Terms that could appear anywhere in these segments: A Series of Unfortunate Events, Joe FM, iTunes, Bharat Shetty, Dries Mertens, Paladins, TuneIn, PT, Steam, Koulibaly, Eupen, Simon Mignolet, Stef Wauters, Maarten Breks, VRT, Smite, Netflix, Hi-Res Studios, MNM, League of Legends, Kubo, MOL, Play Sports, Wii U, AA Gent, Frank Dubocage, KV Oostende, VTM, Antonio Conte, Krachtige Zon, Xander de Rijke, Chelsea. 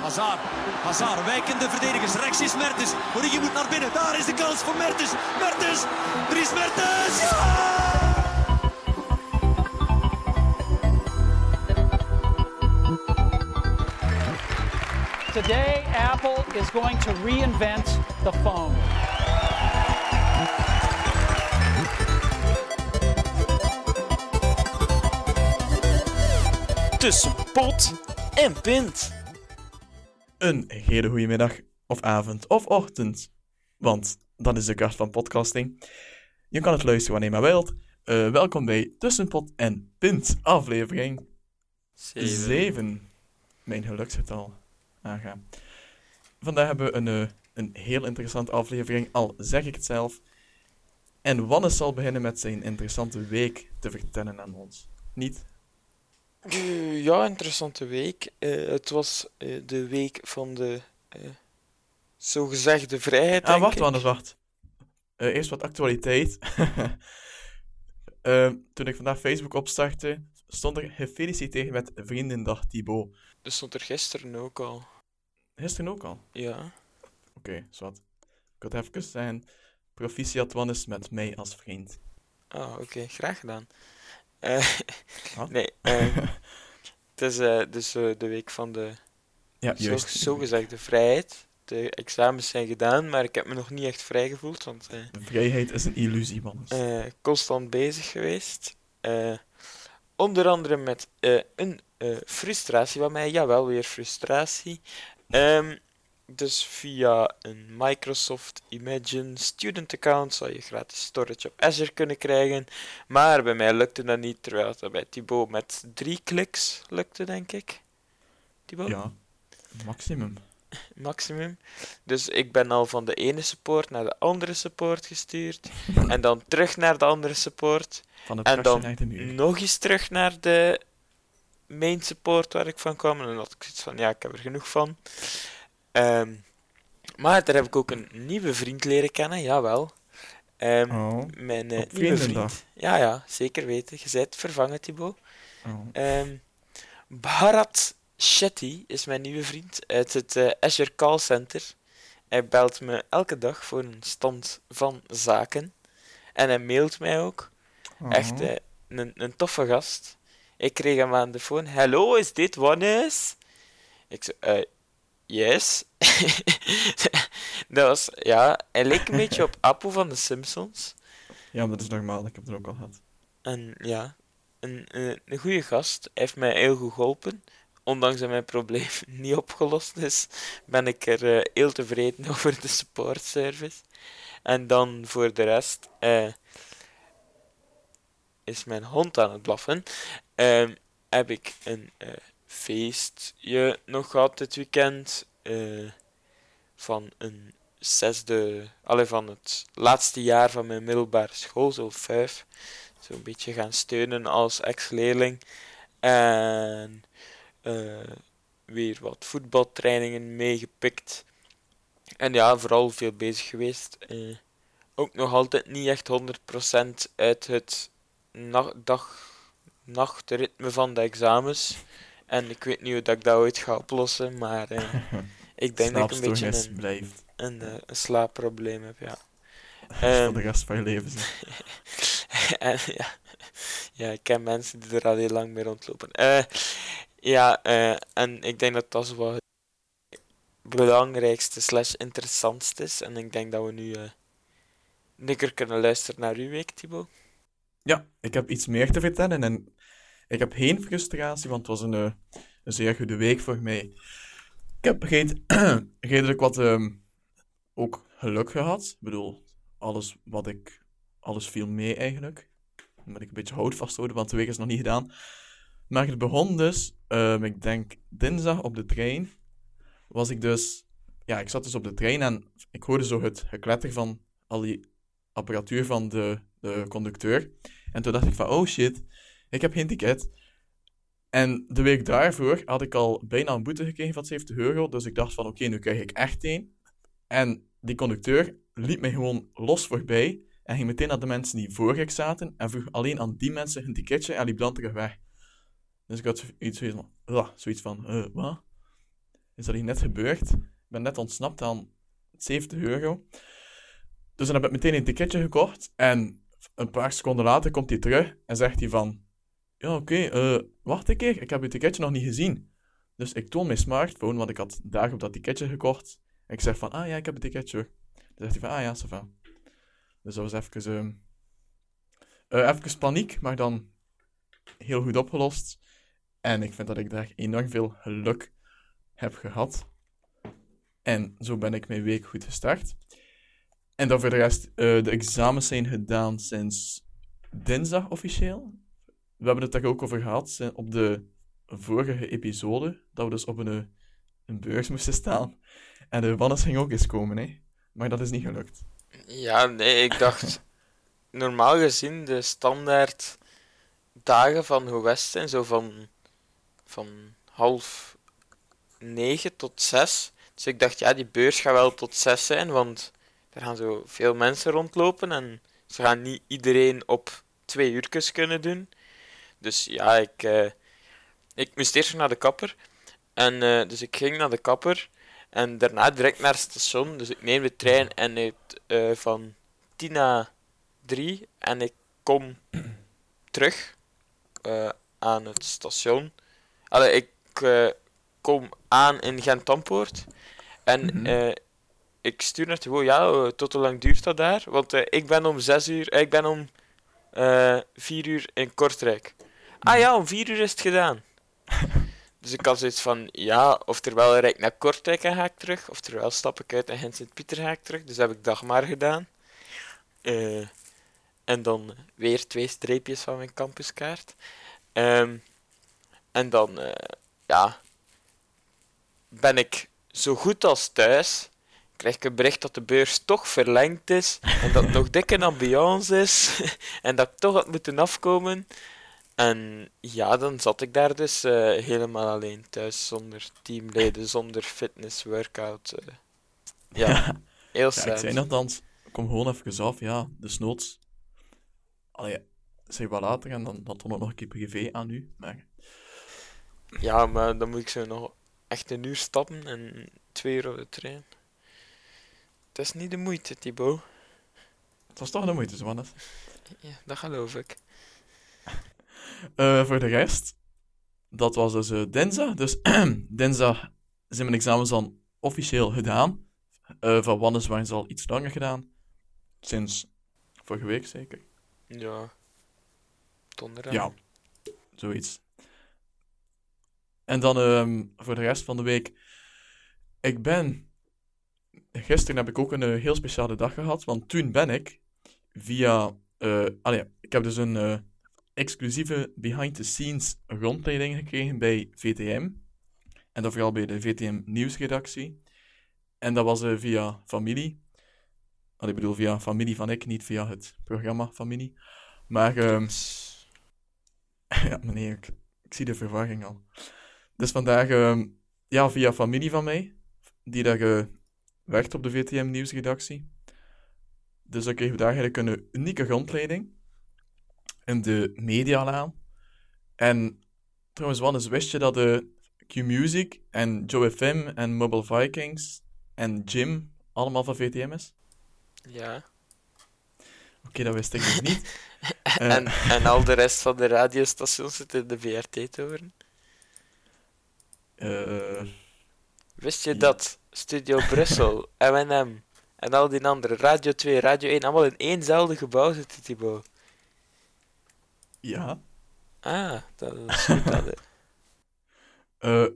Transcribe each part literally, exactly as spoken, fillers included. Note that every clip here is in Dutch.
Hazard, Hazard, wijkende verdedigers, rechts is Mertens. Origi moet naar binnen, daar is de kans voor Mertens. Mertens, Dries Mertens! Ja! Today, Apple is going to reinvent the phone. Tussen pot en pint. Een hele goede middag, of avond, of ochtend. Want dat is de kracht van podcasting. Je kan het luisteren wanneer je maar wilt. Uh, welkom bij Tussen pot en pint, aflevering zeven. Mijn geluksgetal. Aangaan. Vandaag hebben we een, uh, een heel interessante aflevering, al zeg ik het zelf. En Wannes zal beginnen met zijn interessante week te vertellen aan ons. Niet? Uh, ja, interessante week. Uh, het was uh, de week van de uh, zogezegde vrijheid. Ah, wacht, Wannes, wacht. Uh, eerst wat actualiteit. uh, toen ik vandaag Facebook opstartte, stond er gefeliciteerd met Vriendendag Thibaut. Dat stond er gisteren ook al. Gisteren ook al? Ja. Oké, okay, zwart. Ik had even zeggen, proficiat Wannes met mij als vriend. Ah, oké, okay, graag gedaan. Uh, nee, uh, het is uh, dus uh, de week van de, ja, zo, zogezegd de vrijheid. De examens zijn gedaan, maar ik heb me nog niet echt vrijgevoeld. Want, uh, de vrijheid is een illusie, Wannes. Uh, constant bezig geweest. Uh, Onder andere met uh, een uh, frustratie van mij. Jawel, weer frustratie. Um, dus via een Microsoft Imagine student account zou je gratis storage op Azure kunnen krijgen. Maar bij mij lukte dat niet, terwijl dat bij Thibaut met drie kliks lukte, denk ik. Thibaut? Ja, maximum. Maximum. Dus ik ben al van de ene support naar de andere support gestuurd. En dan terug naar de andere support. Van de en dan nog eens terug naar de main support waar ik van kwam. En dan had ik zoiets van, ja, ik heb er genoeg van. Um, maar daar heb ik ook een nieuwe vriend leren kennen, jawel. Um, oh, mijn uh, nieuwe vriend. Ja, ja, zeker weten. Je bent vervangen, Thibaut. Oh. Um, Bharat Shetty is mijn nieuwe vriend uit het uh, Azure Call Center. Hij belt me elke dag voor een stand van zaken. En hij mailt mij ook. Oh. Echt uh, een, een toffe gast. Ik kreeg hem aan de phone. Hallo, is dit Wannes? Ik zei, uh, yes. Dat was, ja, hij leek een beetje op Apu van de Simpsons. Ja, maar dat is normaal, ik heb het ook al gehad. En ja, een, een, een goede gast. Hij heeft mij heel goed geholpen. Ondanks dat mijn probleem niet opgelost is, ben ik er uh, heel tevreden over de support service. En dan voor de rest uh, is mijn hond aan het blaffen. Uh, heb ik een uh, feestje nog gehad dit weekend uh, van een zesde, allee, van het laatste jaar van mijn middelbare school, zo vijf. Zo'n beetje gaan steunen als ex-leerling. En Uh, weer wat voetbaltrainingen meegepikt. En ja, vooral veel bezig geweest. Uh, ook nog altijd niet echt honderd procent uit het na- dag- nachtritme van de examens. En ik weet niet hoe dat ik dat ooit ga oplossen, maar uh, ik denk dat ik een beetje een, een, uh, een slaapprobleem heb, ja. Um, voor de rest van je leven, zeg. En, ja. ja, ik ken mensen die er al heel lang mee rondlopen. Eh... Uh, Ja, uh, en ik denk dat dat zo wat het belangrijkste slash interessantste is. En ik denk dat we nu uh, lekker kunnen luisteren naar uw week, Thibaut. Ja, ik heb iets meer te vertellen. En ik heb geen frustratie, want het was een, uh, een zeer goede week voor mij. Ik heb reed, redelijk wat um, ook geluk gehad. Ik bedoel, alles wat ik... Alles viel mee, eigenlijk. Dan moet ik een beetje hout vasthouden, want de week is nog niet gedaan. Maar het begon dus, um, ik denk dinsdag op de trein, was ik dus... Ja, ik zat dus op de trein en ik hoorde zo het gekletter van al die apparatuur van de, de conducteur. En toen dacht ik van, oh shit, ik heb geen ticket. En de week daarvoor had ik al bijna een boete gekregen van zeventig euro. Dus ik dacht van, oké, okay, nu krijg ik echt één. En die conducteur liep mij gewoon los voorbij en ging meteen naar de mensen die voor ik zaten en vroeg alleen aan die mensen hun ticketje en liep dan terug weg. Dus ik had zoiets, zoiets van, uh, wat? Is dat hier net gebeurd? Ik ben net ontsnapt aan zeventig euro. Dus dan heb ik meteen een ticketje gekocht. En een paar seconden later komt hij terug en zegt hij van... Ja, oké, okay, uh, wacht een keer. Ik heb je ticketje nog niet gezien. Dus ik toon mijn smartphone, want ik had daarop dat ticketje gekocht. En ik zeg van, ah ja, ik heb een ticketje. Dan zegt hij van, ah ja, ça va. Dus dat was even... Uh, uh, even paniek, maar dan heel goed opgelost. En ik vind dat ik daar enorm veel geluk heb gehad. En zo ben ik mijn week goed gestart. En dan voor de rest, uh, de examens zijn gedaan sinds dinsdag officieel. We hebben het daar ook over gehad op de vorige episode, dat we dus op een, een beurs moesten staan. En de Wannes ging ook eens komen, hè? Maar dat is niet gelukt. Ja, nee, ik dacht, normaal gezien de standaard dagen van gewest zijn zo van, van half negen tot zes. Dus ik dacht, ja, die beurs gaat wel tot zes zijn, want... Er gaan zo veel mensen rondlopen en ze gaan niet iedereen op twee uurtjes kunnen doen. Dus ja, ik, uh, ik moest eerst naar de kapper. En, uh, dus ik ging naar de kapper en daarna direct naar het station. Dus ik neem de trein en het, uh, van tien na drie en ik kom terug uh, aan het station. Allee, ik uh, kom aan in Gent-Ampoort en... Uh, Ik stuur naar Thibaut, ja, tot hoe lang duurt dat daar? Want uh, ik ben om zes uur, uh, ik ben om uh, vier uur in Kortrijk. Ah ja, om vier uur is het gedaan. Dus ik had zoiets van, ja, oftewel rijd ik naar Kortrijk en ga ik terug, oftewel stap ik uit en in Sint-Pieter ga ik terug. Dus heb ik dag maar gedaan. Uh, en dan weer twee streepjes van mijn campuskaart. Um, en dan, uh, ja, ben ik zo goed als thuis... Krijg ik een bericht dat de beurs toch verlengd is en dat het nog dikke ambiance is en dat ik toch had moeten afkomen. En ja, dan zat ik daar dus uh, helemaal alleen thuis, zonder teamleden, zonder fitness, workout. Uh. Ja, ja, heel saai. Ja, ik zei nogthans, kom gewoon even af, ja, dus noods. Allee, zeg wat later en dan dan ook nog een keer P G V aan u. Maar... Ja, maar dan moet ik zo nog echt een uur stappen en twee uur op de trein. Dat is niet de moeite, Thibaut. Het was toch de moeite, Wannes. Ja, dat geloof ik. Uh, voor de rest, dat was dus uh, dinsdag. Dus dinsdag zijn mijn examens dan officieel gedaan. Uh, van Wannes waren ze al iets langer gedaan. Sinds vorige week zeker. Ja, donderdag. Ja, zoiets. En dan uh, voor de rest van de week, ik ben... Gisteren heb ik ook een uh, heel speciale dag gehad, want toen ben ik via... Uh, allee, ik heb dus een uh, exclusieve behind-the-scenes rondleiding gekregen bij V T M. En dat vooral bij de V T M nieuwsredactie. En dat was uh, via familie. Allee, ik bedoel via familie van ik, niet via het programma familie. Maar... Uh... ja, meneer, ik, ik zie de verwarring al. Dus vandaag, uh, ja, via familie van mij, die daar... Uh, werkt op de V T M nieuwsredactie. Dus dan kregen we daar eigenlijk een unieke rondleiding in de medialaan. En trouwens, Wannes, wist je dat de Q-Music en Joe F M en Mobile Vikings en Jim allemaal van V T M is? Ja. Oké, okay, dat wist ik dus niet. en, uh, en al de rest van de radiostations zitten in de V R T te horen? Uh, wist je ja. dat... Studio Brussel, M N M en al die andere, Radio twee, Radio één, allemaal in éénzelfde gebouw zitten, Thibaut. Ja. Ah, dat is goed, dat is. uh,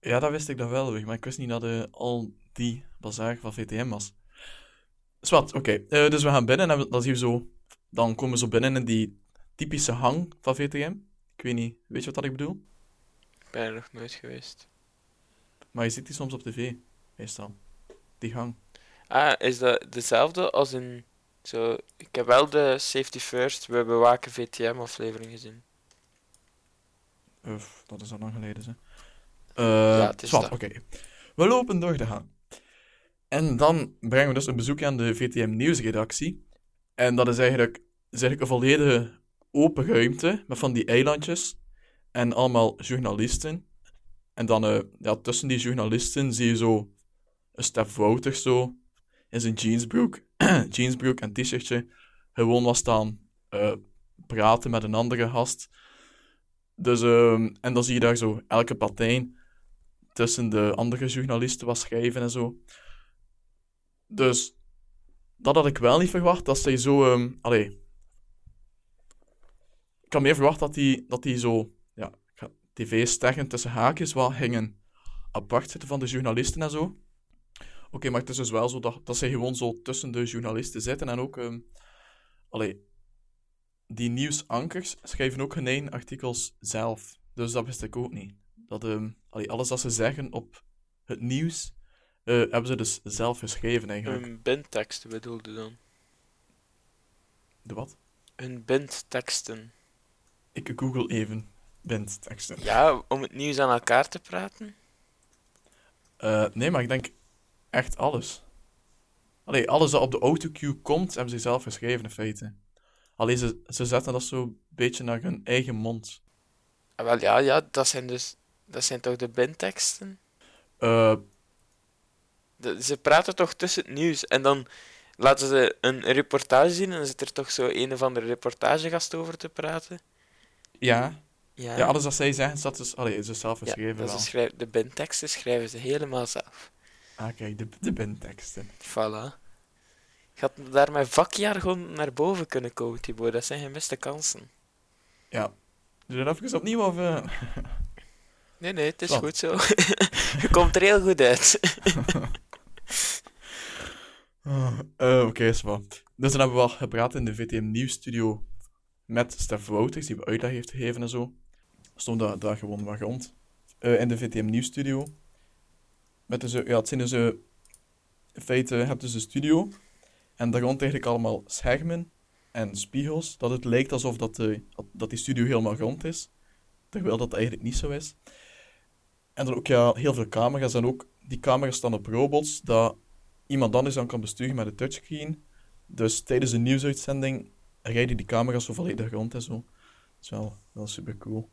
ja, dat wist ik dan wel, maar ik wist niet dat uh, al die bazaar van V T M was. Zwat, oké. Okay. Uh, dus we gaan binnen en dan zien we zo... Dan komen we zo binnen in die typische hang van V T M. Ik weet niet, weet je wat dat ik bedoel? Ik ben er nog nooit geweest. Maar je ziet die soms op tv. Meestal. Die gang. Ah, is dat dezelfde als in... Zo, ik heb wel de Safety First, we bewaken V T M-aflevering gezien. Uf, dat is al lang geleden, zeg. Uh, ja, het is dat. Oké. We lopen door de gang. En dan brengen we dus een bezoek aan de V T M-nieuwsredactie. En dat is eigenlijk, is eigenlijk een volledige open ruimte, met van die eilandjes. en allemaal journalisten. En dan uh, ja, tussen die journalisten zie je zo een Stef Wauters zo in zijn jeansbroek, jeansbroek en t-shirtje gewoon was staan uh, praten met een andere gast. Dus, uh, en dan zie je daar zo elke partij tussen de andere journalisten was schrijven en zo. Dus dat had ik wel niet verwacht, dat zij zo... Um, allee, ik had meer verwacht dat die, dat die zo... Ja, tv-sterren tussen haakjes wat gingen apart zitten van de journalisten en zo. Oké, okay, maar het is dus wel zo dat, dat zij gewoon zo tussen de journalisten zitten en ook... Um, allee, die nieuwsankers schrijven ook hun eigen artikels zelf. Dus dat wist ik ook niet. Dat, um, allee, alles dat ze zeggen op het nieuws... Uh, hebben ze dus zelf geschreven, eigenlijk. Een bindtekst bedoelde dan. De wat? Een bindteksten. Ik google even bindteksten. Ja, om het nieuws aan elkaar te praten? Uh, nee, maar ik denk echt alles. Allee, alles dat op de autocue komt, hebben ze zelf geschreven, in feite. Alleen ze, ze zetten dat zo een beetje naar hun eigen mond. Ah, wel ja, ja, dat zijn dus... Dat zijn toch de bindteksten? Eh... Uh, De, ze praten toch tussen het nieuws en dan laten ze een reportage zien en dan zit er toch zo een of andere reportagegast over te praten. Ja, ja. ja alles wat zij zeggen, dat is, allee, is zelf geschreven. Ja, dat wel. Ze schrijf, de binteksten schrijven ze helemaal zelf. Ah, kijk, de, de binteksten. Voilà. Je had daar mijn vakjaar gewoon naar boven kunnen komen, Thibaut. Dat zijn geen beste kansen. Ja. Doe dat even opnieuw of... Uh... Nee, nee, het is Slant. Goed zo. Je komt er heel goed uit. Uh, Oké, okay, so. Dus dan hebben we al gepraat in de V T M Nieuwsstudio met Stef Wauters, die we uitleg heeft gegeven en zo. Stond daar, daar gewoon wat rond. Uh, in de V T M Nieuwsstudio. Met dus, ja, het zijn dus, uh, in feite, je hebt dus een studio. En daar rond eigenlijk allemaal schermen en spiegels. Dat het lijkt alsof dat, uh, dat die studio helemaal rond is. Terwijl dat eigenlijk niet zo is. En dan ook ja, heel veel camera's. En ook die camera's staan op robots, dat iemand anders dan kan besturen met een touchscreen. Dus tijdens de nieuwsuitzending rijden die camera's zo volledig rond en zo. Dat is wel, wel super cool.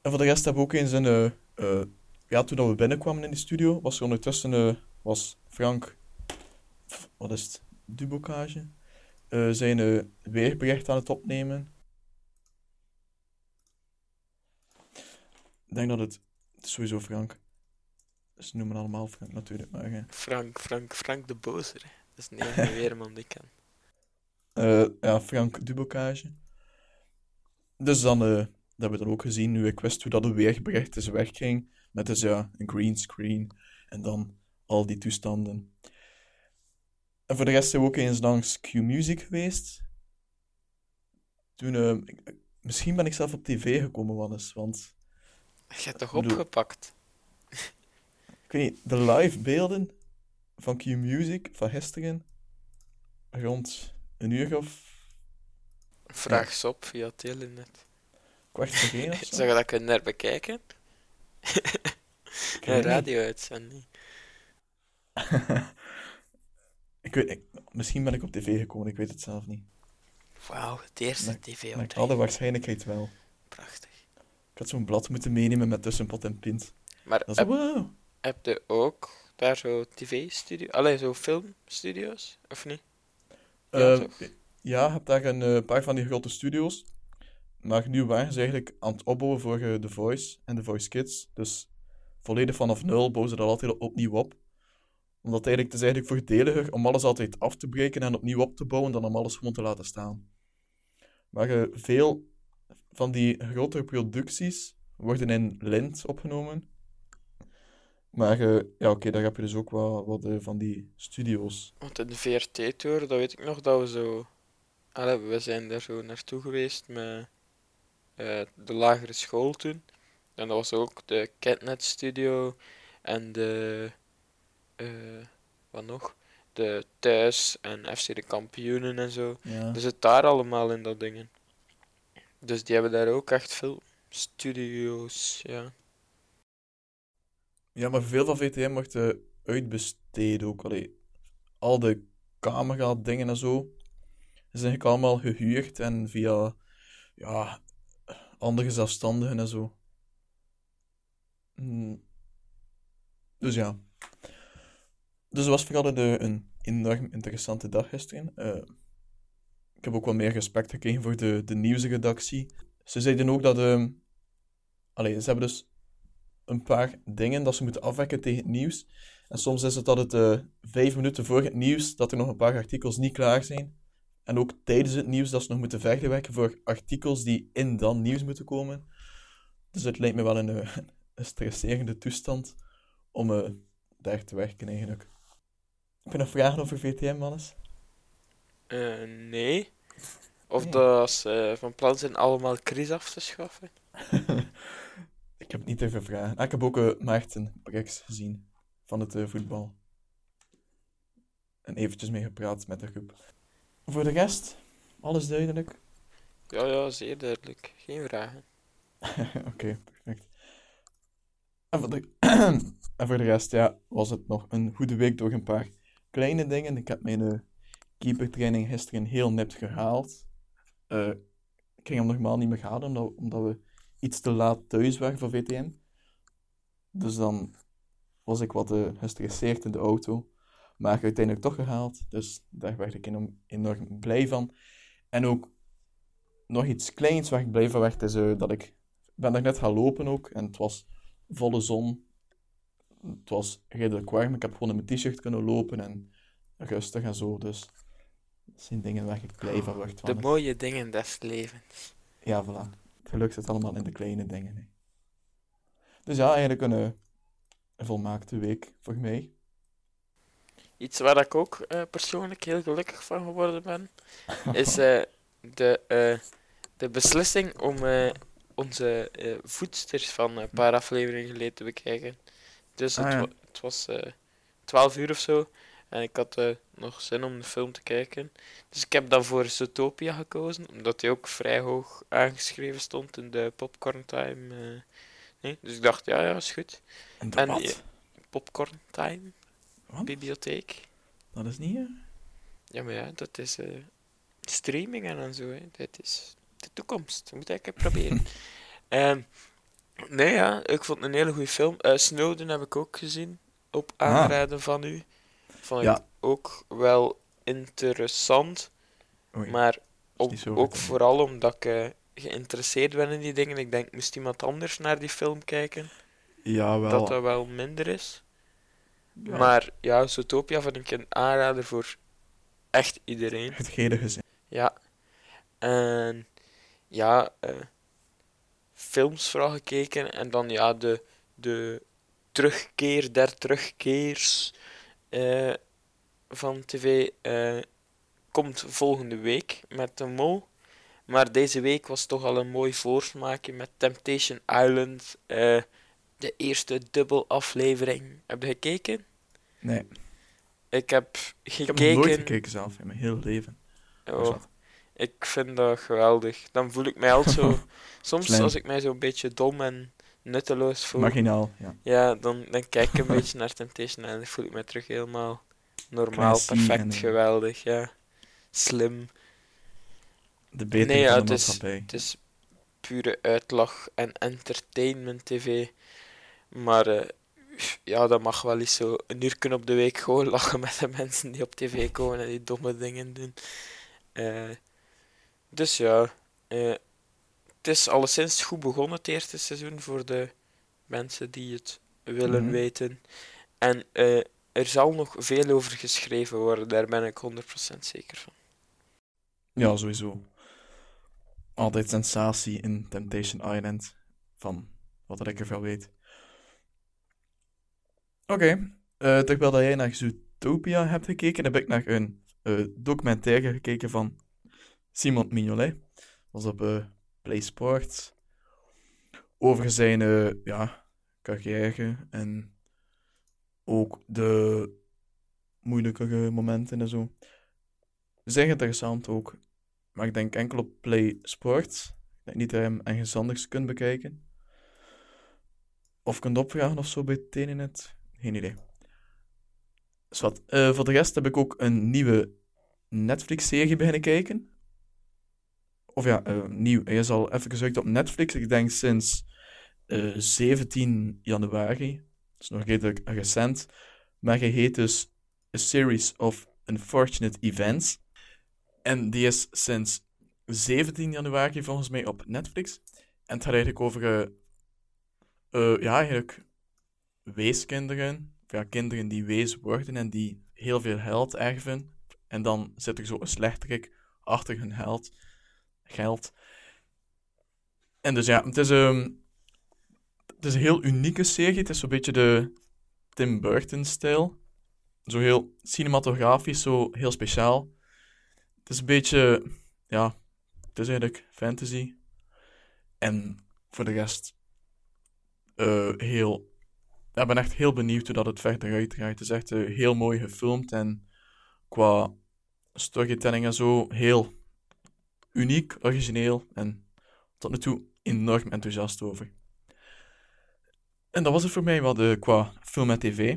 En voor de rest hebben we ook eens een... Uh, uh, ja, toen we binnenkwamen in de studio, was er ondertussen uh, was Frank... Wat is het? Dubocage? Uh, zijn uh, weerbericht aan het opnemen. Ik denk dat het... Het is sowieso Frank. Ze noemen allemaal Frank natuurlijk, maar... Hè. Frank, Frank, Frank de Bozer. Dat is niet een weerman die ik ken. Uh, ja, Frank Dubocage. Dus dan uh, dat hebben we dan ook gezien, nu ik wist hoe dat de weerbericht is wegging. Met dus ja, een green screen. En dan al die toestanden. En voor de rest zijn we ook eens langs Q-Music geweest. Toen... Uh, ik, misschien ben ik zelf op tv gekomen, Wannes, want... Je hebt toch opgepakt? Ik weet niet, de live beelden van Q-Music van gisteren, rond een uur of... Vraag ze op via Telenet. Kwart voor één of zo? Zou je dat kunnen naar bekijken? Een radio-uitzending. Ik weet, ik, misschien ben ik op tv gekomen, ik weet het zelf niet. Wauw, het eerste tv-uitzending. Met alle waarschijnlijkheid wel. Prachtig. Ik had zo'n blad moeten meenemen met tussenpot en pint. Maar heb, zo, wow. Heb je ook daar zo tv-studio, allee, zo filmstudio's, of niet? Uh, ja, je hebt daar een uh, paar van die grote studio's. Maar nu waren ze eigenlijk aan het opbouwen voor uh, The Voice en The Voice Kids. Dus volledig vanaf nul bouwen ze dat altijd opnieuw op. Omdat eigenlijk, het is eigenlijk voordeliger om alles altijd af te breken en opnieuw op te bouwen, dan om alles gewoon te laten staan. Maar uh, veel... van die grotere producties worden in Lint opgenomen. Maar uh, ja, oké, okay, daar heb je dus ook wat, wat uh, van die studio's. Want in de V R T-tour, dat weet ik nog, dat we zo... Allee, we zijn daar zo naartoe geweest met uh, de lagere school toen. En dat was ook de Catnet-studio en de... Uh, wat nog? De Thuis en F C de Kampioenen en zo. Ja. Dus het daar allemaal in dat dingen. Dus die hebben daar ook echt veel studio's, ja. Ja, maar veel van V T M wordt uh, uitbesteed ook. Allee, al de camera-dingen en zo is eigenlijk allemaal gehuurd en via ja, andere zelfstandigen en zo. Dus ja. Dus het was vooral een enorm interessante dag gisteren. Uh, ik heb ook wel meer respect gekregen voor de, de nieuwsredactie. Ze zeiden ook dat... Uh, allee, ze hebben dus een paar dingen dat ze moeten afwerken tegen het nieuws. En soms is het dat het uh, vijf minuten voor het nieuws, dat er nog een paar artikels niet klaar zijn. En ook tijdens het nieuws dat ze nog moeten verder werken voor artikels die in dan nieuws moeten komen. Dus het lijkt me wel een, uh, een stresserende toestand om uh, daar te werken eigenlijk. Heb je nog vragen over V T M, Wannes? Uh, nee. Of nee. Dat ze uh, van plan zijn allemaal crisis af te schaffen. Ik heb niet even vragen. Ah, ik heb ook uh, Maarten Breks gezien van het uh, voetbal. En eventjes mee gepraat met de groep. Voor de rest, alles duidelijk? Ja, ja, zeer duidelijk. Geen vragen. Oké, okay, perfect. En voor, de... en voor de rest, ja, was het nog een goede week door een paar kleine dingen. Ik heb mijn uh, keepertraining gisteren heel nipt gehaald. Uh, ik ging hem normaal niet meer halen, omdat, omdat we iets te laat thuis waren van V T M. Dus dan was ik wat uh, gestresseerd in de auto. Maar uiteindelijk toch gehaald, dus daar werd ik enorm, enorm blij van. En ook nog iets kleins waar ik blij van werd, is uh, dat ik ben daar net gaan lopen ook. En het was volle zon. Het was redelijk warm. Ik heb gewoon in mijn t-shirt kunnen lopen en rustig en zo. Dus dat zijn dingen waar ik blij van word. De mooie dingen des levens. Ja, voilà. Het geluk zit allemaal in de kleine dingen. Hè. Dus ja, eigenlijk een, een volmaakte week voor mij. Iets waar ik ook uh, persoonlijk heel gelukkig van geworden ben, is uh, de, uh, de beslissing om uh, onze uh, voedsters van een paar afleveringen geleden te bekijken. Dus ah, ja. het, wa- het was uh, twaalf uur of zo en ik had uh, nog zin om de film te kijken. Dus ik heb dan voor Zootopia gekozen, omdat die ook vrij hoog aangeschreven stond in de Popcorn Time. Uh, nee? Dus ik dacht, ja, ja, is goed. En, en uh, Popcorn Time. Wat? Bibliotheek. Dat is niet, hè? Ja, maar ja, dat is uh, streaming en zo, hè. Dat is de toekomst. Dat moet ik even proberen. um, nee, ja, ik vond het een hele goede film. Uh, Snowden heb ik ook gezien, op aanraden ah. van u. Vond ik ja. ook wel interessant, Oei. maar op, ook vooral omdat ik uh, geïnteresseerd ben in die dingen. Ik denk, moest iemand anders naar die film kijken? Ja, wel. Dat dat wel minder is. Ja. Maar ja, Zootopia vind ik een aanrader voor echt iedereen. Het hele gezin. Ja. En ja, uh, films vooral gekeken. En dan ja, de, de terugkeer der terugkeers uh, van tv uh, komt volgende week met de Mol. Maar deze week was toch al een mooi voorsmaakje met Temptation Island... Uh, De eerste dubbel aflevering. Heb je gekeken? Nee. Ik heb gekeken... Ik heb nooit gekeken zelf in mijn hele leven. Oh, ik vind dat geweldig. Dan voel ik mij al zo... Soms Klein. Als ik mij zo'n beetje dom en nutteloos voel... Marginaal, ja. Ja, dan, dan kijk ik een beetje naar Temptation en dan voel ik mij terug helemaal normaal, perfect, en, geweldig, ja. Slim. De betere nee, ja, dus, van de maatschappij. Het is pure uitlach en entertainment tv... Maar uh, ja, dat mag wel eens zo een uur op de week gewoon lachen met de mensen die op tv komen en die domme dingen doen. Uh, dus ja, uh, het is alleszins goed begonnen het eerste seizoen voor de mensen die het willen mm-hmm. weten. En uh, er zal nog veel over geschreven worden, daar ben ik honderd procent zeker van. Ja, sowieso. Altijd sensatie in Temptation Island, van wat ik ervan weet. Oké, okay. uh, terwijl dat jij naar Zootopia hebt gekeken, heb ik naar een uh, documentaire gekeken van Simon Mignolet. Dat was op uh, Play Sports. Over zijn uh, ja, carrière en ook de moeilijkere momenten en zo. Zeer interessant ook, maar ik denk enkel op Play Sports. Ik denk niet dat je hem ergens anders kunt bekijken. Of kunt opvragen of zo bij Telenet. Geen idee. Dus wat, uh, voor de rest heb ik ook een nieuwe Netflix-serie beginnen kijken. Of ja, uh, nieuw. Hij is al even gezocht op Netflix. Ik denk sinds uh, zeventien januari. Dat is nog redelijk recent. Maar hij heet dus A Series of Unfortunate Events. En die is sinds zeventien januari volgens mij op Netflix. En het gaat eigenlijk over... Uh, uh, ja, eigenlijk... weeskinderen. Of ja, kinderen die wees worden en die heel veel geld erven. En dan zit er zo een slechterik achter hun held, geld. En dus ja, het is, een, het is een heel unieke serie. Het is zo'n beetje de Tim Burton-stijl. Zo heel cinematografisch, zo heel speciaal. Het is een beetje... Ja, het is eigenlijk fantasy. En voor de rest... Uh, heel... Ja, ik ben echt heel benieuwd hoe dat het verder uitdraait. Het is echt uh, heel mooi gefilmd en... Qua storytelling en zo, heel uniek, origineel en tot nu toe enorm enthousiast over. En dat was het voor mij wat, uh, qua film en tv.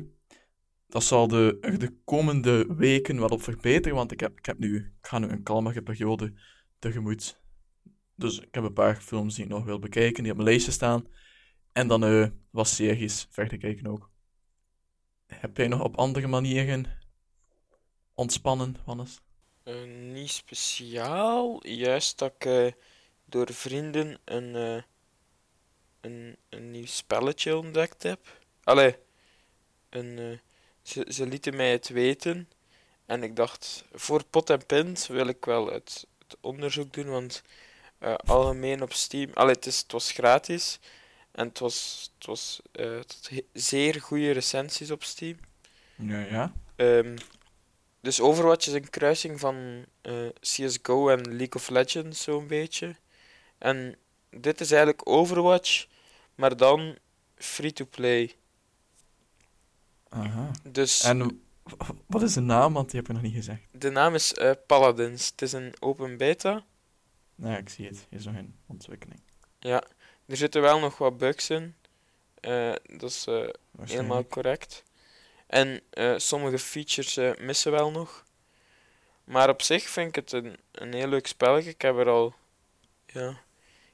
Dat zal de, de komende weken wel op verbeteren, want ik, heb, ik, heb nu, ik ga nu een kalmere periode tegemoet. Dus ik heb een paar films die ik nog wil bekijken, die op mijn lijstje staan. En dan uh, wat series verder kijken ook. Heb jij nog op andere manieren... ontspannen, Wannes? Uh, niet speciaal. Juist dat ik uh, door vrienden een, uh, een, een nieuw spelletje ontdekt heb. Allee, een, uh, ze, ze lieten mij het weten. En ik dacht, voor pot en pint wil ik wel het, het onderzoek doen. Want uh, algemeen op Steam... Allee, het, is, het was gratis. En het was, het was uh, het had he- zeer goede recensies op Steam. Ja, ja. Um, Dus Overwatch is een kruising van uh, C S G O en League of Legends, zo'n beetje. En dit is eigenlijk Overwatch, maar dan free-to-play. Aha. Dus, en wat is de naam? Want die heb je nog niet gezegd. De naam is uh, Paladins. Het is een open beta. Nou, ja, ik zie het. Hier is nog een ontwikkeling. Ja, er zitten wel nog wat bugs in. Uh, dat is uh, helemaal correct. En uh, sommige features uh, missen wel nog. Maar op zich vind ik het een, een heel leuk spelletje. Ik heb er al, ja,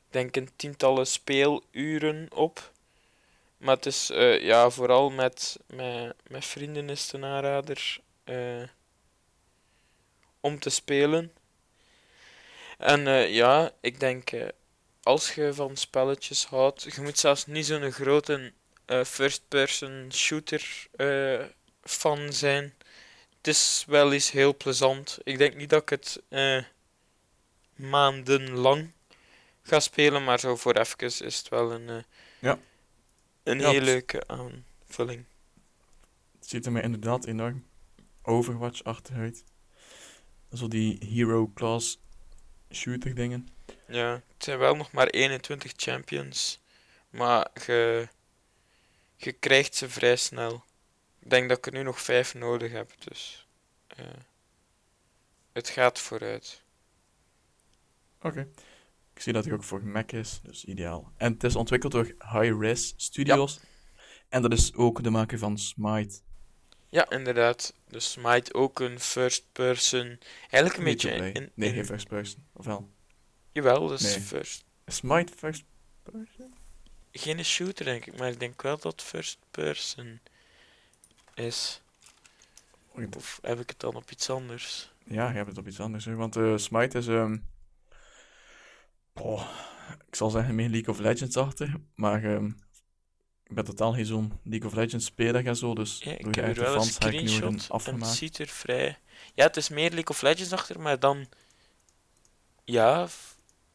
ik denk een tientallen speeluren op. Maar het is uh, ja, vooral met, met, met vrienden is het een aanrader uh, om te spelen. En uh, ja, ik denk, uh, als je van spelletjes houdt, je moet zelfs niet zo'n grote... Uh, first-person shooter uh, fan zijn. Het is wel eens heel plezant. Ik denk niet dat ik het uh, maandenlang ga spelen, maar zo voor even is het wel een, uh, ja. een ja, heel het... leuke aanvulling. Het ziet er mij inderdaad enorm Overwatch achteruit. Zo die hero-class shooter dingen. Ja, het zijn wel nog maar eenentwintig champions. Maar ge... Je krijgt ze vrij snel. Ik denk dat ik er nu nog vijf nodig heb, dus... Uh, het gaat vooruit. Oké. Okay. Ik zie dat hij ook voor Mac is, dus ideaal. En het is ontwikkeld door Hi-Res Studios. Ja. En dat is ook de maker van Smite. Ja, inderdaad. Dus Smite ook een first-person... Eigenlijk een Niet beetje... In, in... Nee, geen first-person, of wel? Jawel, dat is nee. first... Smite first-person? Geen shooter, denk ik, maar ik denk wel dat first person is. Of heb ik het dan op iets anders? Ja, je hebt het op iets anders, hè? Want uh, Smite is... Um... Oh, ik zal zeggen, meer League of Legends achter, maar um, ik ben totaal geen zo'n League of Legends speler en zo, dus... Ja, ik heb er wel een screenshot afgemaakt. En het ziet er vrij... Ja, het is meer League of Legends achter, maar dan... Ja,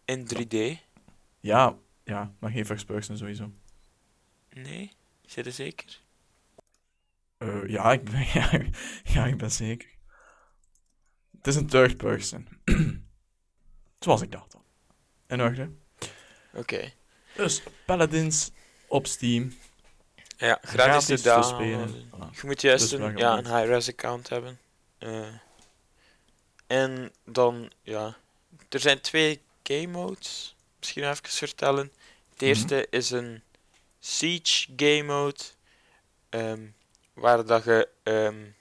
in drie D. Ja... Ja, maar geen first person sowieso. Nee? Zit er zeker? Uh, ja, ik ben, ja, ja, ik ben zeker. Het is een third person. Zoals ik dacht al. In orde. Oké. Okay. Dus, Paladins op Steam. Ja, gratis te downloaden. Voilà. Je moet juist dus een, ja, een high-res account hebben. Uh, en dan, ja... Er zijn twee game modes... Misschien even vertellen. Het eerste mm-hmm. is een Siege game mode. Um, waar dat je um,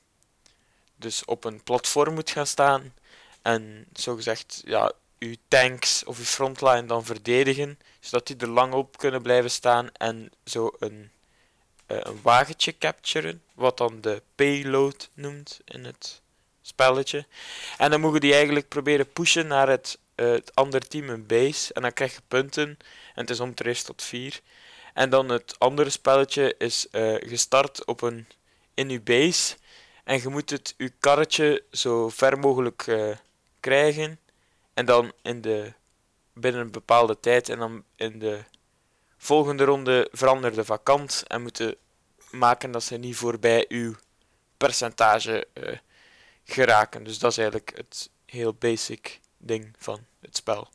dus op een platform moet gaan staan. En zogezegd ja, uw tanks of uw frontline dan verdedigen, zodat die er lang op kunnen blijven staan en zo een, uh, een wagentje capturen, wat dan de payload noemt in het spelletje. En dan mogen die eigenlijk proberen pushen naar het, uh, het andere team in base, en dan krijg je punten, en het is om te eerst tot vier. En dan het andere spelletje is uh, gestart op een, in uw base, en je moet het uw karretje zo ver mogelijk uh, krijgen. En dan in de, binnen een bepaalde tijd. En dan in de volgende ronde veranderen de vakant. En moeten maken dat ze niet voorbij uw percentage uh, geraken. Dus dat is eigenlijk het heel basic ding van het spel.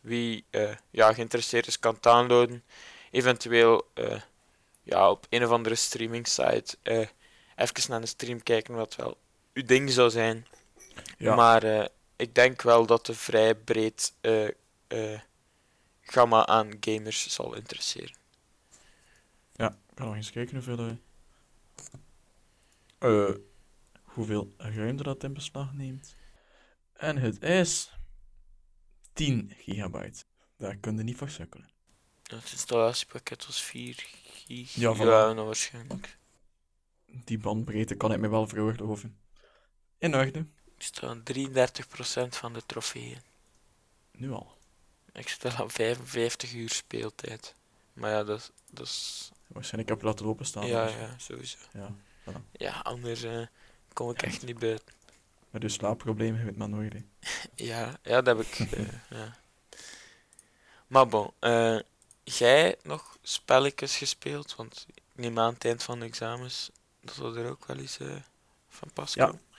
Wie uh, ja, geïnteresseerd is, kan het downloaden. Eventueel uh, ja, op een of andere streaming site. Uh, even naar de stream kijken wat wel uw ding zou zijn. Ja. Maar... Uh, Ik denk wel dat de vrij breed uh, uh, gamma aan gamers zal interesseren. Ja, ik ga nog eens kijken hoeveel, uh, uh, hoeveel ruimte dat in beslag neemt. En het is tien gigabyte. Daar kun je niet voor sukkelen. Het installatiepakket was vier gigabyte. Ja, voilà. Nou, waarschijnlijk. Die bandbreedte kan ik me wel veroorloven. In orde. Ik sta aan drieëndertig procent van de trofeeën. Nu al? Ik sta aan vijfenvijftig uur speeltijd. Maar ja, dat is... Waarschijnlijk heb je laten openstaan. Ja, dus. Ja, sowieso. Ja, voilà. Ja, anders uh, kom ik ja, echt niet buiten. Met je slaapproblemen heb je het maar nooit. ja, ja, dat heb ik. uh, ja. Maar bon, uh, jij nog spelletjes gespeeld? Want ik neem aan het eind van de examens dat we er ook wel eens uh, van pas komen. Ja.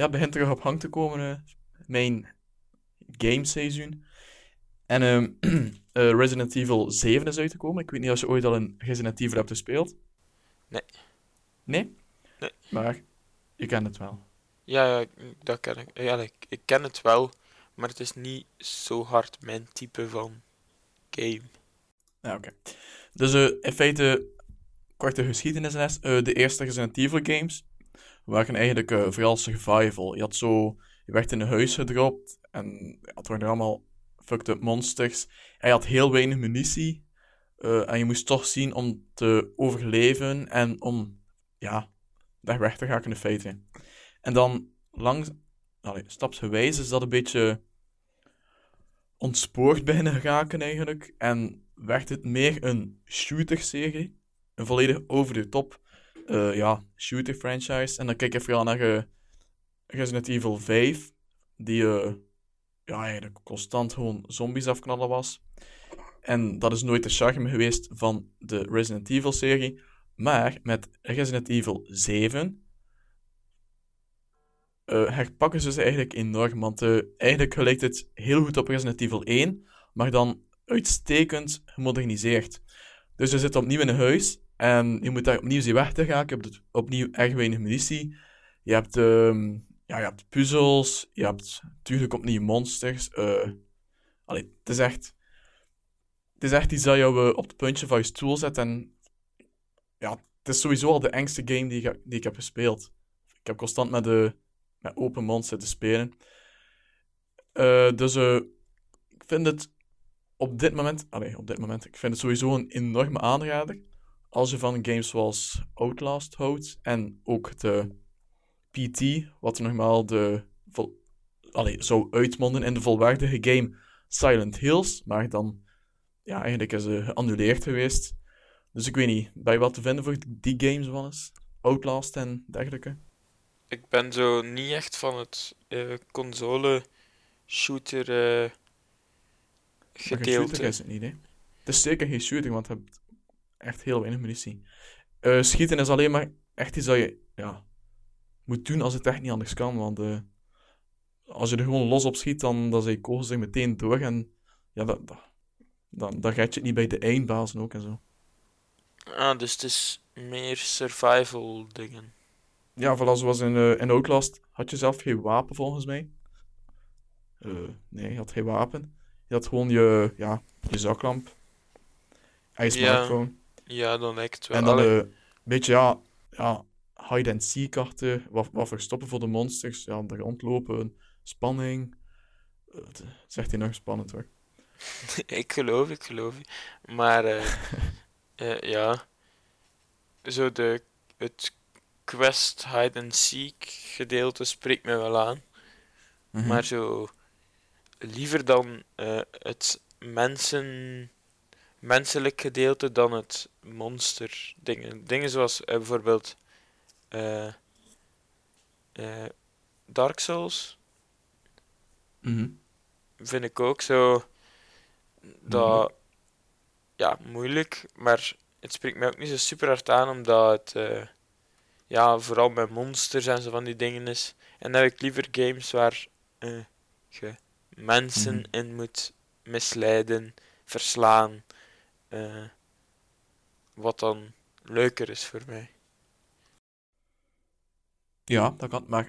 Ja, begint terug op gang te komen, uh, mijn gameseizoen. En um, uh, Resident Evil zeven is uitgekomen. Ik weet niet of je ooit al een Resident Evil hebt gespeeld. Nee. Nee? Nee. Maar je kent het wel. Ja, ja, dat ken ik. Ja, ik. Ik ken het wel, maar het is niet zo hard mijn type van game. Ja, oké. Okay. Dus uh, in feite, korte geschiedenisles, uh, de eerste Resident Evil games... waren eigenlijk uh, vooral survival. Je had zo... Je werd in een huis gedropt. En ja, het waren allemaal fucked up monsters. Hij had heel weinig munitie. Uh, en je moest toch zien om te overleven. En om... Ja... Daar weg te gaan in de feiten. En dan... Langs... Allee, stapsgewijs is dat een beetje... ontspoord beginnen geraken eigenlijk. En werd het meer een shooter-serie. Een volledig over de top... Uh, ja, shooter franchise. En dan kijk ik vooral naar uh, Resident Evil vijf, die uh, ja, eigenlijk constant gewoon zombies afknallen was. En dat is nooit de charme geweest van de Resident Evil serie. Maar met Resident Evil zeven uh, herpakken ze ze eigenlijk enorm. Want uh, eigenlijk lijkt het heel goed op Resident Evil één, maar dan uitstekend gemoderniseerd. Dus je zit opnieuw in een huis. En je moet daar opnieuw zien weg te gaan. Je hebt opnieuw erg weinig munitie. Je hebt, um, ja, je hebt puzzels. Je hebt natuurlijk opnieuw monsters. Uh, allee, het is echt... Het is echt iets dat jou uh, op het puntje van je stoel zet. En ja, het is sowieso al de engste game die ik, die ik heb gespeeld. Ik heb constant met, uh, met open mond zitten spelen. Uh, dus uh, ik vind het op dit moment... Allee, op dit moment. Ik vind het sowieso een enorme aanrader. Als je van games zoals Outlast houdt, en ook de P T, wat normaal de vol- Allee, zou uitmonden in de volwaardige game Silent Hills, maar dan, ja, eigenlijk is ze geannuleerd geweest. Dus ik weet niet, ben je wat te vinden voor die games, Wannes? Outlast en dergelijke? Ik ben zo niet echt van het uh, console-shooter uh, gedeelte. Maar shooter is het niet, hè? Het is zeker geen shooter, want je hebt... echt heel weinig munitie. Uh, schieten is alleen maar echt iets dat je ja, moet doen als het echt niet anders kan. Want uh, als je er gewoon los op schiet, dan, dan zijn je kogels er meteen door. En ja, dat, dat, dan, dan red je het niet bij de eindbazen ook en zo. Ah, dus het is meer survival dingen. Ja, voilà, zoals in, uh, in Outlast had je zelf geen wapen volgens mij. Uh, nee, je had geen wapen. Je had gewoon je, ja, je zaklamp. Je smartphone. Ja, dan lijkt het wel. En dan een uh, beetje, ja, ja hide-and-seek-achtig, wat, wat verstoppen voor de monsters, ja, daar rondlopen, spanning, Dat zegt hij nog spannend hoor. ik geloof, ik geloof. Maar uh, uh, ja, zo de, het quest hide and seek gedeelte spreekt me wel aan. Mm-hmm. Maar zo liever dan uh, het mensen, menselijk gedeelte dan het monster dingen. Dingen zoals uh, bijvoorbeeld uh, uh, Dark Souls. Mm-hmm. Vind ik ook zo dat moeilijk. Ja, moeilijk, maar het spreekt mij ook niet zo super hard aan, omdat het uh, ja, vooral bij monsters en zo van die dingen is. En dan heb ik liever games waar uh, je mensen mm-hmm. in moet misleiden, verslaan, uh, wat dan leuker is voor mij. Ja, dat kan, maar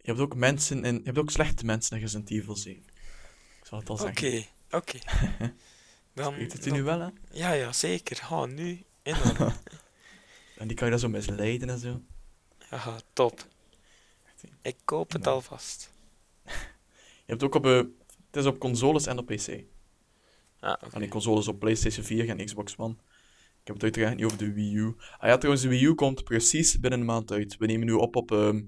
je hebt ook mensen in, je hebt ook slechte mensen in Resident Evil zeven. Ik zal het al zeggen. Oké, oké. Dan weet het u nu wel, hè? Ja, ja, zeker. Ha, nu in. En die kan je dan zo misleiden en zo. Ja, top. Ik koop het alvast. Je hebt ook op... Uh, het is op consoles en op P C. Ah, oké. Okay. En die consoles op PlayStation vier en Xbox One. Ik heb het uiteraard niet over de Wii U. Ah ja, trouwens, de Wii U komt precies binnen een maand uit. We nemen nu op op... Uh,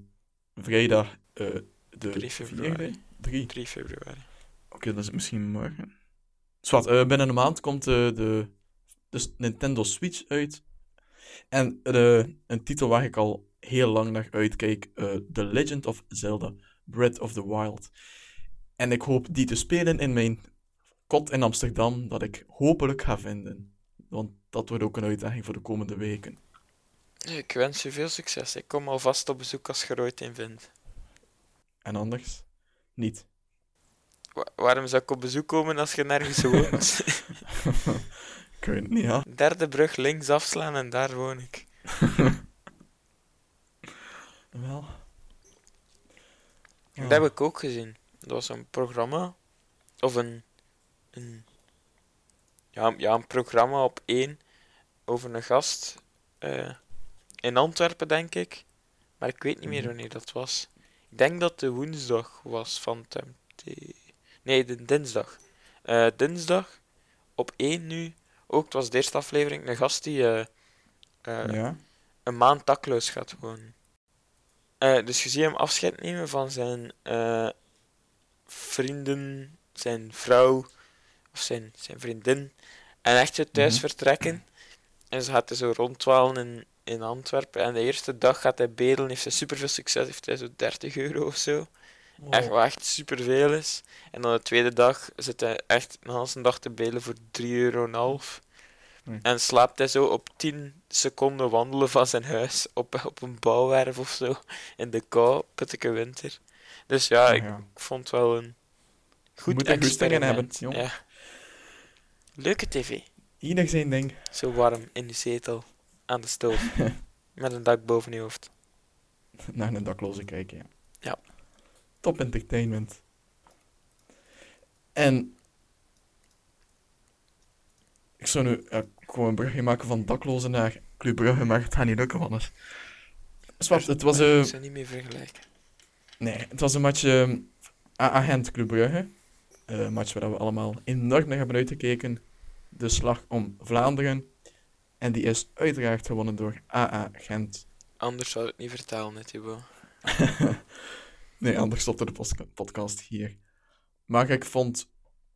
Vrijdag uh, de drie februari. drie februari. Oké, okay, dat is misschien morgen. Zwart, uh, binnen een maand komt uh, de, de Nintendo Switch uit. En uh, een titel waar ik al heel lang naar uitkijk: uh, The Legend of Zelda, Breath of the Wild. En ik hoop die te spelen in mijn kot in Amsterdam, dat ik hopelijk ga vinden. Want dat wordt ook een uitdaging voor de komende weken. Ik wens je veel succes. Ik kom alvast op bezoek als je er ooit in vindt. En anders? Niet. Wa- waarom zou ik op bezoek komen als je nergens woont? Ik weet het niet, ja. Derde brug links afslaan en daar woon ik. Wel. Ja. Dat heb ik ook gezien. Dat was een programma. Of een... een ja, ja, een programma op één. Over een gast... Uh, in Antwerpen, denk ik. Maar ik weet niet meer wanneer dat was. Ik denk dat de woensdag was van Temptation... Nee, de dinsdag. Uh, dinsdag, op één nu, ook, het was de eerste aflevering, een gast die uh, uh, ja. een maand dakloos gaat wonen. Uh, dus je ziet hem afscheid nemen van zijn uh, vrienden, zijn vrouw, of zijn, zijn vriendin, en echt thuis mm-hmm. vertrekken. En ze gaat er zo rondwalen in... in Antwerpen. En de eerste dag gaat hij bedelen, heeft hij superveel succes, heeft hij zo dertig euro of zo. Wow. Echt, wat echt superveel is. En dan de tweede dag zit hij echt een hele dag te bedelen voor drie euro en half. Nee. En slaapt hij zo op tien seconden wandelen van zijn huis op, op een bouwwerf of zo. In de kou, pittige winter. Dus ja, ik ja. vond het wel een goed moet experiment. Hebben, ja. Leuke tv. Ieder zijn ding. Zo warm in de zetel. Aan de stoof. Met een dak boven je hoofd. Naar een dakloze kijken, ja. Ja. Top entertainment. En... Ik zou nu uh, gewoon een brugje maken van daklozen naar Club Brugge, maar het gaat niet lukken, Wannes. Zwart, het was... Uh... Ik zou niet meer vergelijken. Nee, het was een match uh, A A Gent Club Brugge. Een uh, match waar we allemaal enorm naar hebben uitgekeken. De slag om Vlaanderen. En die is uiteraard gewonnen door A A Gent. Anders zou ik het niet vertalen, hè, Thibaut. Nee, anders stopte de post- podcast hier. Maar ik vond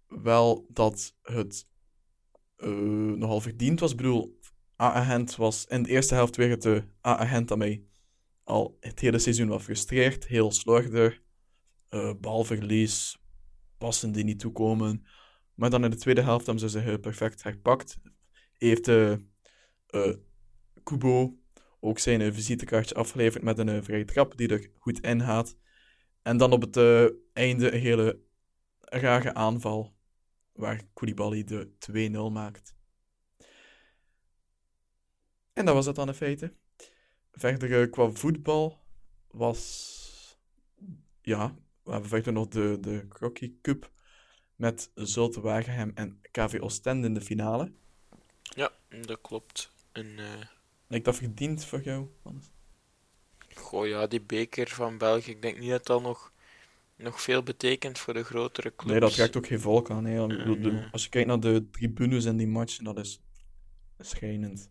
wel dat het uh, nogal verdiend was. Ik bedoel, A A Gent was in de eerste helft weer het uh, A A Gent daarmee al het hele seizoen wel frustreerd. Heel slordig. Uh, balverlies. Passen die niet toekomen. Maar dan in de tweede helft hebben ze zich perfect herpakt. Heeft... Uh, Uh, Kubo ook zijn uh, visitekaartje afgeleverd met een uh, vrije trap die er goed in gaat. En dan op het uh, einde een hele rare aanval waar Koulibaly de twee nul maakt. En dat was het dan in feite. Verder uh, qua voetbal was... Ja, we hebben verder nog de, de Crocky Cup met Zulte Waregem en K V Oostende in de finale. Ja, dat klopt. En, uh... lijkt dat verdiend voor jou, Wannes? Goh ja, die beker van België. Ik denk niet dat dat nog nog veel betekent voor de grotere clubs. Nee, dat trekt ook geen volk aan. Hè. Mm. Als je kijkt naar de tribunes in die matchen, dat is schrijnend.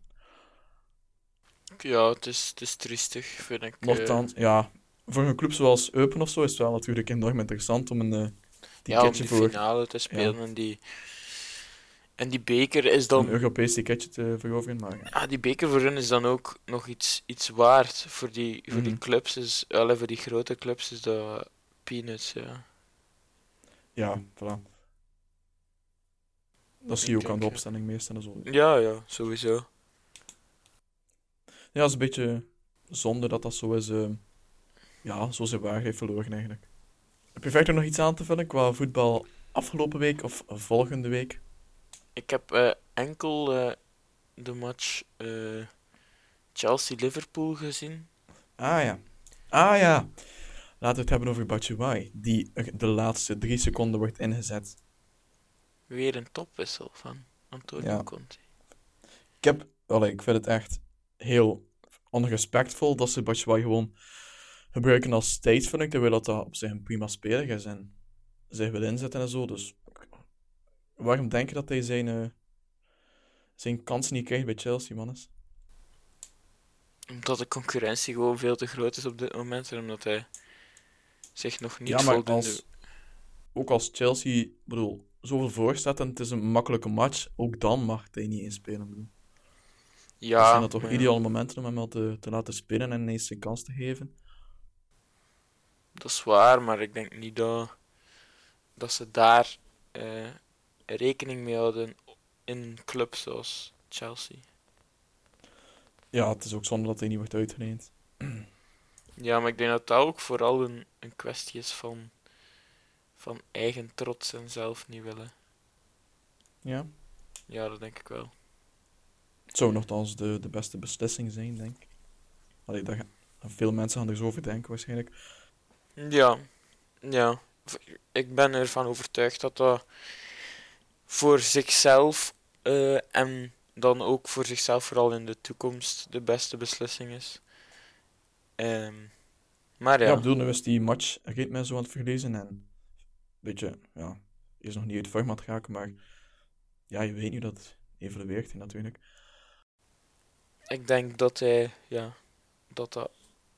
Ja, het is, het is triestig, vind ik. Nochtans, uh... ja. Voor een club zoals Eupen of zo is het wel natuurlijk enorm interessant om een uh, ticketje ja, voor... de finale te spelen ja. en die... En die beker is dan... Een Europees ticketje te veroveren, maar... Ja, die beker voor hun is dan ook nog iets, iets waard. Voor die, voor mm. die clubs is... Well, voor die grote clubs is dat peanuts, ja. Ja, voilà. Dat zie je ook aan de opstelling meestal en zo. Ja, ja, sowieso. Ja, het is een beetje zonde dat dat zo is... Uh... Ja, zo zijn waar heeft verloren, eigenlijk. Heb je verder nog iets aan te vullen qua voetbal afgelopen week of volgende week? Ik heb uh, enkel uh, de match uh, Chelsea-Liverpool gezien. Ah ja. Ah ja. Laten we het hebben over Bachoui, die de laatste drie seconden wordt ingezet. Weer een topwissel van Antonio ja. Conte. Ik heb... Allee, ik vind het echt heel onrespectvol dat ze Bachoui gewoon gebruiken als stage, vind ik. Terwijl dat, dat op zich een prima speler is en zich wil inzetten en zo, dus... Waarom denk je dat hij zijn, uh, zijn kansen niet krijgt bij Chelsea, Wannes? Omdat de concurrentie gewoon veel te groot is op dit moment en omdat hij zich nog niet ja, maar voldoende... Als, ook als Chelsea, bedoel, zoveel voorstaat en het is een makkelijke match, ook dan mag hij niet inspelen, bedoel. Ja. Dus zijn dat toch ja. ideale momenten om hem wel te, te laten spelen en ineens zijn kans te geven? Dat is waar, maar ik denk niet dat, dat ze daar... Uh, rekening mee houden in een club zoals Chelsea. Ja, het is ook zonde dat hij niet wordt uitgeleend. Ja, maar ik denk dat dat ook vooral een, een kwestie is van, van eigen trots en zelf niet willen. Ja? Ja, dat denk ik wel. Het zou nogthans de, de beste beslissing zijn, denk ik. Allee, dat gaan, veel mensen gaan er zo over denken, waarschijnlijk. Ja, ja. Ik ben ervan overtuigd dat dat voor zichzelf uh, en dan ook voor zichzelf vooral in de toekomst de beste beslissing is. Um, maar ja. Ja, ik bedoel, nu is die match, reed men zo aan het verlezen en een beetje, ja, is nog niet uit format geraakt, maar ja, je weet nu dat het evolueert natuurlijk. Ik denk dat hij, ja, dat dat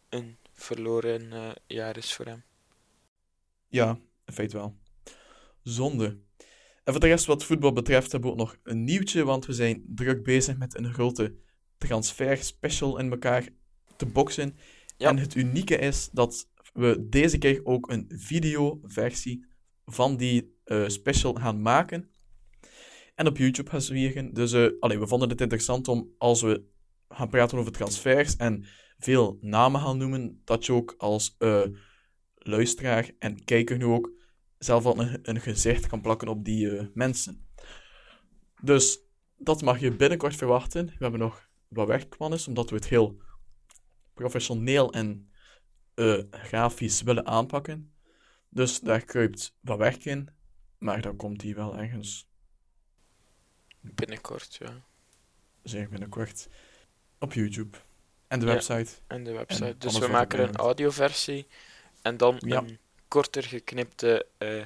een verloren uh, jaar is voor hem. Ja, in feite wel. Zonde. En voor de rest wat voetbal betreft hebben we ook nog een nieuwtje, want we zijn druk bezig met een grote transferspecial in elkaar te boksen. Ja. En het unieke is dat we deze keer ook een videoversie van die uh, special gaan maken. En op YouTube gaan zwieren. Dus uh, allee, we vonden het interessant om, als we gaan praten over transfers en veel namen gaan noemen, dat je ook als uh, luisteraar en kijker nu ook zelf al een, een gezicht kan plakken op die uh, mensen. Dus dat mag je binnenkort verwachten. We hebben nog wat werk, Wannes, omdat we het heel professioneel en uh, grafisch willen aanpakken. Dus daar kruipt wat werk in, maar dan komt die wel ergens. Binnenkort, ja. Zeer binnenkort. Op YouTube. En de ja, website. En de website. En dus we maken een audioversie en dan ja. een korter geknipte uh,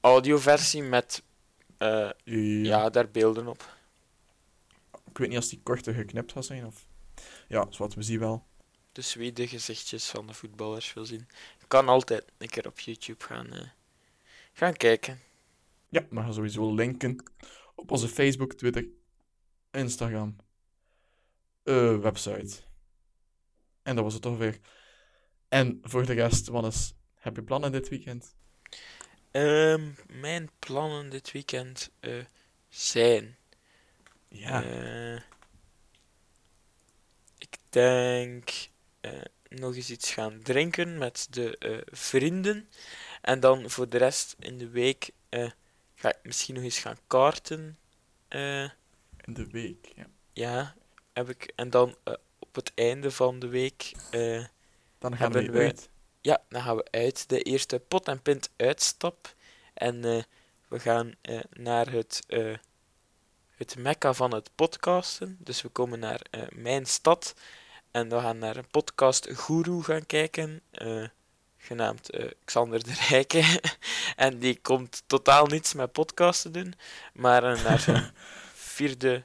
audioversie met uh, ja. ja, daar beelden op. Ik weet niet als die korter geknipt gaat zijn of... Ja, zoals we zien wel. Dus wie de gezichtjes van de voetballers wil zien, kan altijd een keer op YouTube gaan, uh, gaan kijken. Ja, maar gaan sowieso linken op onze Facebook, Twitter, Instagram, uh, website. En dat was het toch weer. En voor de rest, Wannes, heb je plannen dit weekend? Um, mijn plannen dit weekend uh, zijn... Ja. Uh, ik denk uh, nog eens iets gaan drinken met de uh, vrienden. En dan voor de rest in de week uh, ga ik misschien nog eens gaan kaarten. Uh, in de week, ja. Ja, heb ik. En dan uh, op het einde van de week... Uh, Dan gaan we uit. Ja, dan gaan we uit. De eerste pot en pint uitstap. En uh, we gaan uh, naar het, uh, het mekka van het podcasten. Dus we komen naar uh, mijn stad. En we gaan naar een podcast guru gaan kijken. Uh, genaamd uh, Xander de Rijke. En die komt totaal niets met podcasten doen, maar uh, naar zijn vierde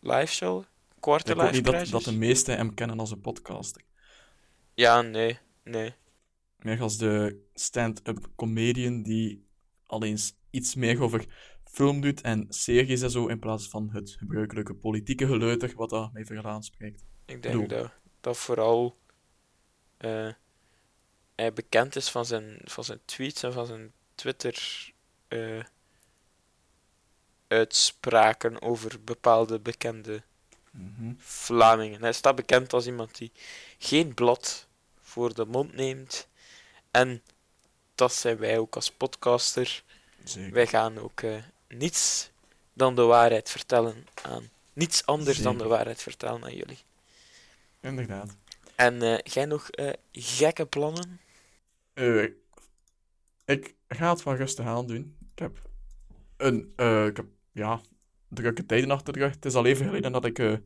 liveshow, quarter live. Ik hoop niet dat, dat de meesten hem kennen als een podcaster. Ja, nee, nee. Meer als de stand-up comedian die alleen iets meer over film doet en series en zo, in plaats van het gebruikelijke politieke geleuter wat daar mee veel aanspreekt. Ik denk Doe. dat dat vooral uh, hij bekend is van zijn, van zijn tweets en van zijn Twitter uh, uitspraken over bepaalde bekende mm-hmm. Vlamingen. Hij staat bekend als iemand die geen blad voor de mond neemt. En dat zijn wij ook als podcaster. Zeker. Wij gaan ook uh, niets dan de waarheid vertellen aan... Niets anders Zeker. dan de waarheid vertellen aan jullie. Inderdaad. En uh, jij nog uh, gekke plannen? Uh, ik ga het van rustig aan doen. Ik heb een... Uh, ik heb, ja, drukke tijden achter de rug. Het is al even geleden dat ik... Uh,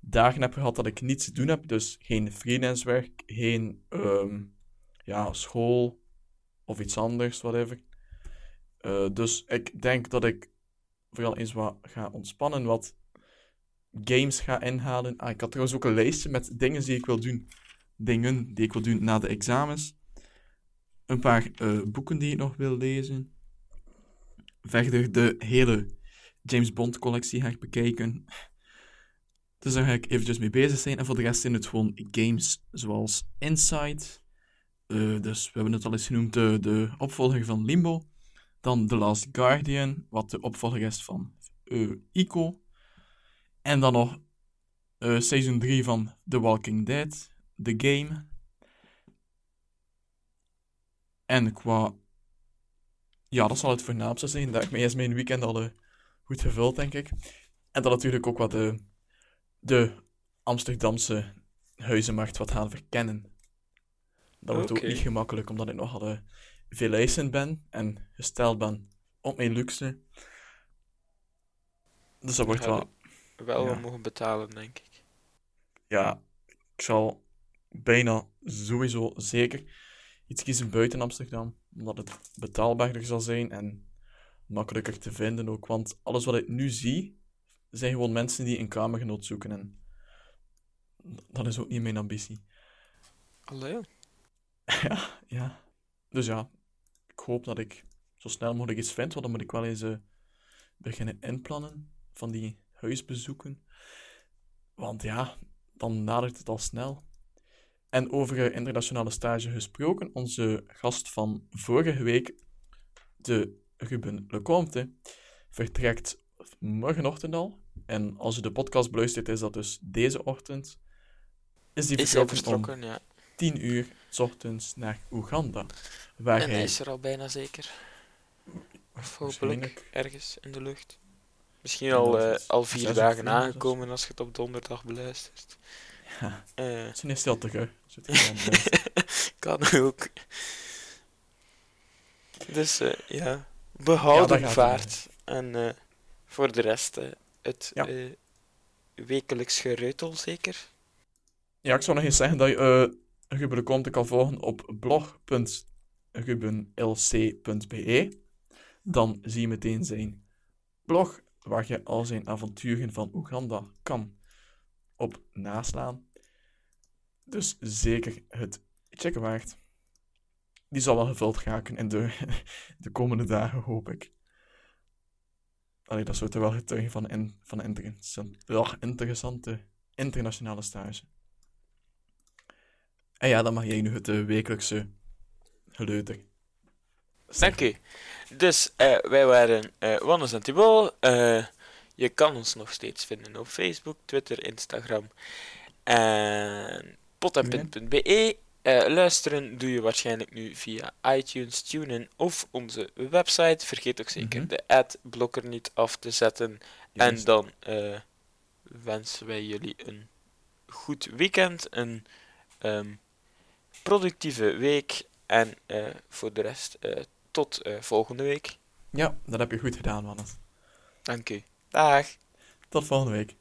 dagen heb gehad dat ik niets te doen heb, dus geen freelance werk, geen um, ja, school of iets anders, whatever. Uh, dus ik denk dat ik vooral eens wat ga ontspannen, wat games ga inhalen. Ah, ik had trouwens ook een lijstje met dingen die ik wil doen, dingen die ik wil doen na de examens. Een paar uh, boeken die ik nog wil lezen. Verder de hele James Bond collectie ga ik bekijken. Dus daar ga ik eventjes mee bezig zijn. En voor de rest zijn het gewoon games zoals Inside. Uh, dus we hebben het al eens genoemd, de, de opvolger van Limbo. Dan The Last Guardian, wat de opvolger is van uh, Ico. En dan nog uh, seizoen drie van The Walking Dead, The Game. En qua... Ja, dat zal het voornaamste zijn. Daarmee is mijn weekend al uh, goed gevuld, denk ik. En dan natuurlijk ook wat... Uh, de Amsterdamse huizenmarkt wat gaan verkennen. Dat wordt okay. ook niet gemakkelijk, omdat ik nogal uh, veel eisend ben en gesteld ben op mijn luxe. Dus dat wordt wel... Wel ja. mogen betalen, denk ik. Ja, ik zal bijna sowieso zeker iets kiezen buiten Amsterdam, omdat het betaalbaarder zal zijn en makkelijker te vinden ook, want alles wat ik nu zie... zijn gewoon mensen die een kamergenoot zoeken. En dat is ook niet mijn ambitie. Allee. ja, ja. Dus ja, ik hoop dat ik zo snel mogelijk iets vind, want dan moet ik wel eens uh, beginnen inplannen van die huisbezoeken. Want ja, dan nadert het al snel. En over uh, internationale stage gesproken, onze gast van vorige week, de Ruben Lecomte, vertrekt morgenochtend al. En als je de podcast beluistert, is dat dus deze ochtend. Is die is vertrokken om ja. tien uur 's ochtends naar Oeganda. Waar en hij is er al bijna zeker. Of hopelijk ergens in de lucht. Misschien al, uh, al vier dagen aangekomen als je het op donderdag beluistert. Ja. Uh. Toen is hij al te gauw. Kan ook. Dus uh, ja, behouden ja, vaart. En... Uh, Voor de rest, het ja. uh, wekelijks gereutel, zeker? Ja, ik zou nog eens zeggen dat je uh, Ruben Lecomte kan volgen op blog punt rubenlc punt be. Dan zie je meteen zijn blog, waar je al zijn avonturen van Oeganda kan op naslaan. Dus zeker het checken waard. Die zal wel gevuld raken in de, de komende dagen, hoop ik. Allee, dat soort er wel getuigen van een van interessante, wel interessante internationale stage. En ja, dan mag jij nu het uh, wekelijkse geleuter. Dank okay. u. Dus uh, wij waren uh, Wannes en Thibaut. Uh, je kan ons nog steeds vinden op Facebook, Twitter, Instagram en pot en pint punt be. Uh, luisteren doe je waarschijnlijk nu via iTunes, TuneIn of onze website. Vergeet ook zeker mm-hmm. de adblokker niet af te zetten. Juist. En dan uh, wensen wij jullie een goed weekend, een um, productieve week. En uh, voor de rest, uh, tot uh, volgende week. Ja, dat heb je goed gedaan, Wannes. Dank u. Dag. Tot volgende week.